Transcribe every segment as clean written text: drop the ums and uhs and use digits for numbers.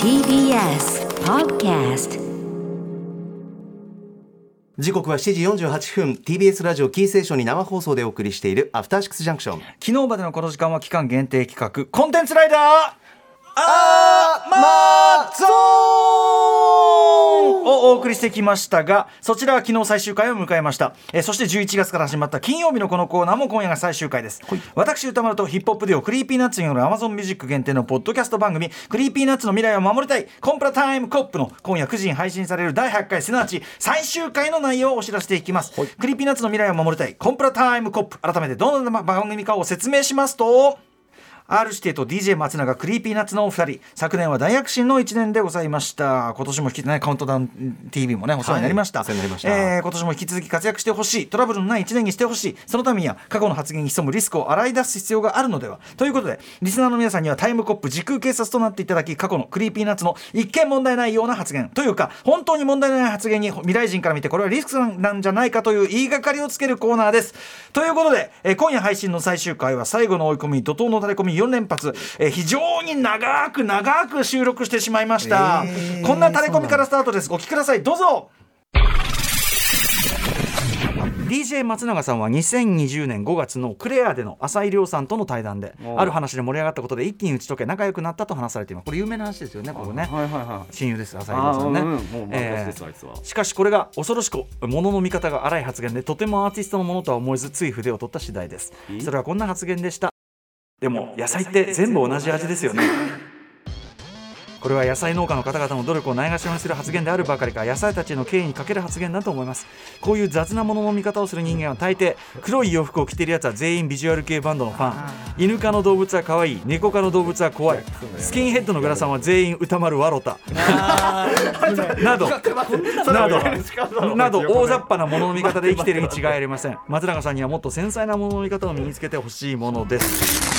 TBS Podcast。時刻は7時48分 TBS ラジオキーステーションに生放送でお送りしているアフターシックスジャンクション、昨日までのこの時間は期間限定企画コンテンツライダーAmazonをお送りしてきましたが、そちらは昨日最終回を迎えました。そして11月から始まった金曜日のこのコーナーも今夜が最終回です。私歌丸とヒップホップデュオクリーピーナッツによる Amazon ミュージック限定のポッドキャスト番組クリーピーナッツの未来を守りたいコンプラタイムコップの今夜9時に配信される第8回、すなわち最終回の内容をお知らせしていきます。クリーピーナッツの未来を守りたいコンプラタイムコップ、改めてどんな番組かを説明しますと、RCT と DJ 松永、クリーピーナッツのお二人、昨年は大躍進の1年でございました。今年も引き続き、カウントダウン TV もねお世話になりました。今年も引き続き活躍してほしい、トラブルのない1年にしてほしい、そのためには過去の発言に潜むリスクを洗い出す必要があるのではということで、リスナーの皆さんにはタイムコップ時空警察となっていただき、過去のクリーピーナッツの一見問題ないような発言というか、本当に問題ない発言に未来人から見てこれはリスクなんじゃないかという言いがかりをつけるコーナーです。ということで、今夜配信の最終回は最後の追い込み、怒涛の垂れ込み4連発、非常に長く収録してしまいました、こんな垂れ込みからスタートです。お聞きください、どうぞ。DJ 松永さんは2020年5月のクレアでの浅井亮さんとの対談である話で盛り上がったことで一気に打ち解け仲良くなったと話されています。これ有名な話ですよね、ここね、親友です、浅井亮さんね。しかしこれが恐ろしく物の見方が荒い発言で、とてもアーティストのものとは思えずつい筆を取った次第です。それはこんな発言でした。でも野菜って全部同じ味ですよね。これは野菜農家の方々の努力をないがしろにする発言であるばかりか、野菜たちへの敬意に欠ける発言だと思います。こういう雑なものの見方をする人間は大抵黒い洋服を着ているやつは全員ビジュアル系バンドのファン、犬科の動物は可愛い、猫科の動物は怖い、スキンヘッドのグラさんは全員歌丸わろたなど大雑把なものの見方で生きているに違いありません。松永さんにはもっと繊細なものの見方を身につけてほしいものです。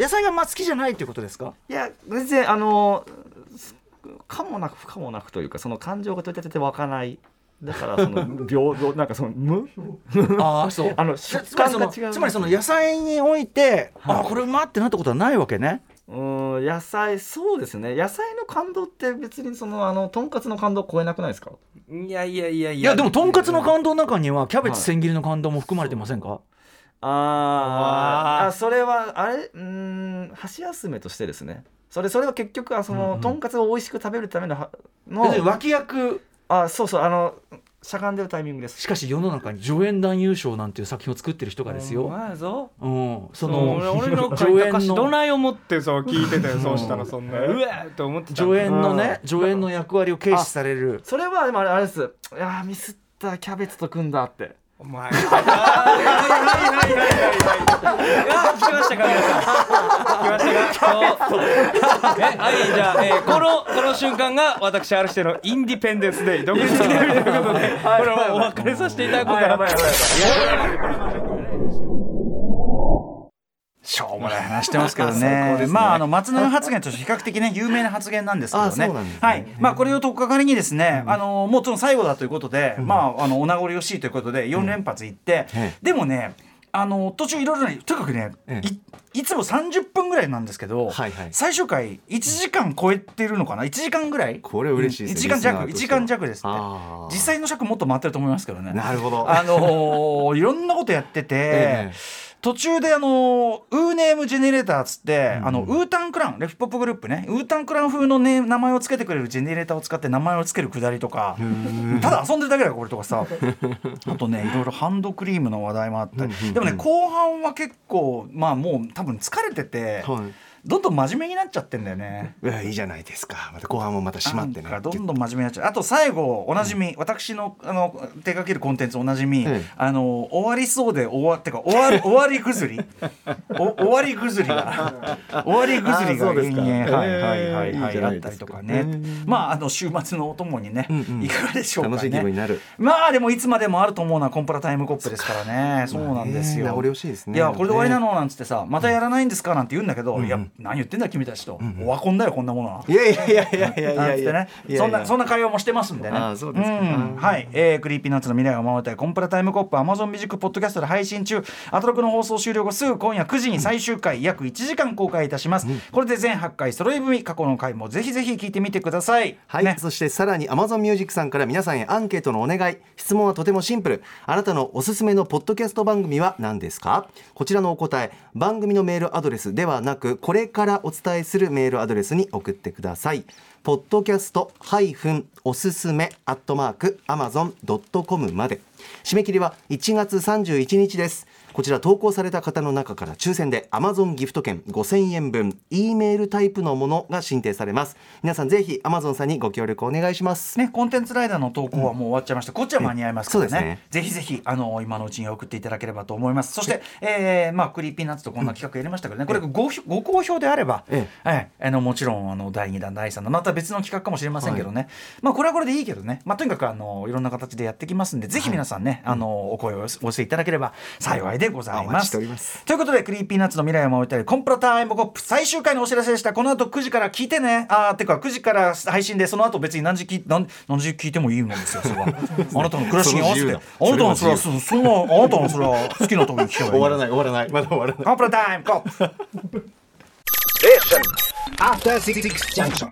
野菜がまあ好きじゃないということですか。いや全然かもなく不可もなくというか、その感情がといたて湧かない、だからその平等なんかその無あそう質感が違う。つまりその野菜において、はい、あこれうまってなったことはないわけね。野菜、そうですね、野菜の感動って別にそのとんかつの感動を超えなくないですか。いやでもとんかつの感動の中にはキャベツ千切りの感動も含まれてませんか、はいあそれはあれ箸休めとしてですね、それは結局はその、とんかつを美味しく食べるための脇役、そうしゃがんでるタイミングです。しかし世の中に助演男優賞なんていう作品を作ってる人がですよ、俺の助演のどない思ってそう聞いてたよそうしたらそんなうわっと思ってた助演のね、助演の役割を軽視される。それはでもあれです、いやミスったキャベツと組んだってお前聞きましたか皆さん。じゃあ、この瞬間が私RCTのインディペンデンスデイ独立記念日ということで、これはお別れさせていただこうかな。しょうもない話してますけどね。松永発言として比較的ね有名な発言なんですけどね。はい。これをとっかかりにですね、もちろん最後だということで、お名残惜しいということで4連発いって、でもね途中いろいろね、とにかくね、いつも30分ぐらいなんですけど、最終回1時間超えてるのかな、1時間ぐらい、これ嬉しいですね。1時間弱ですって。実際の尺もっと回ってると思いますけどね。なるほど。いろんなことやってて。途中でウーネームジェネレーターっつって、ウータンクランレフポップグループね、ウータンクラン風の、ね、名前をつけてくれるジェネレーターを使って名前をつけるくだりとか、ただ遊んでるだけだよこれとかさあとねいろいろハンドクリームの話題もあったり、でもね後半は結構もう多分疲れてて、どんどん真面目になっちゃってんだよね。いいじゃないですか。また後半もまた締まってね。どんどん真面目になっちゃう。あと最後おなじみ、私の手掛けるコンテンツおなじみ、終わりそうで終わりぐずりが延々やったりとかね。週末のお供にねいかがでしょうかね。楽しい気分になる。でもいつまでもあると思うのはコンプラタイムコップですからね。そうなんですよ。いやこれで終わりなのなんつってさ、またやらないんですかなんて言うんだけど、何言ってんだ君たちと、うん、オワコンだよこんなものは。いやいやいやいやいやいやいや、ね、そんな会話もしてますんでね。あ、そうですか、うん、はい。クリーピーナッツの未来を守りたいコンプラタイムコップ Amazon ミュージックポッドキャストで配信中。アトロクの放送終了後すぐ今夜9時に最終回、約1時間公開いたします、うん、これで全8回揃い踏み、過去の回もぜひぜひ聞いてみてください、はい、ね。そしてさらに Amazon ミュージックさんから皆さんへアンケートのお願い。質問はとてもシンプル、あなたのおすすめのポッドキャスト番組は何ですか。こちらのお答え、番組のメールアドレスではなく、これからお伝えするメールアドレスに送ってください。podcast-ossume@amazon.com まで。締め切りは1月31日です。こちら投稿された方の中から抽選で Amazon ギフト券5000円分 E メールタイプのものが申請されます。皆さんぜひ Amazon さんにご協力お願いします、ね。コンテンツライダーの投稿はもう終わっちゃいました、うん、こっちは間に合いますからね。そうですね、ぜひぜひ今のうちに送っていただければと思います。そして、まあ、クリーピーナッツとこんな企画やりましたけどね、これ ご好評であれば、もちろん第2弾第3弾また別の企画かもしれませんけどね、はい、まあ、これはこれでいいけどね、まあ、とにかくいろんな形でやってきますんで、ぜひ皆さんね、お声をお寄せいただければ幸いでございます。ということで、クリーピーナッツの未来を守りたいコンプラタイムコップ最終回のお知らせでした。この後9時から聞いてね、てか9時から配信で、その後別に何時聞いてもいいもんですよ。それはあなたの暮らしに合わせて、あなたのそれは好きな時に聞けばいい。終わらないまだ終わらない。コンプラタイムコップAfter 66 junction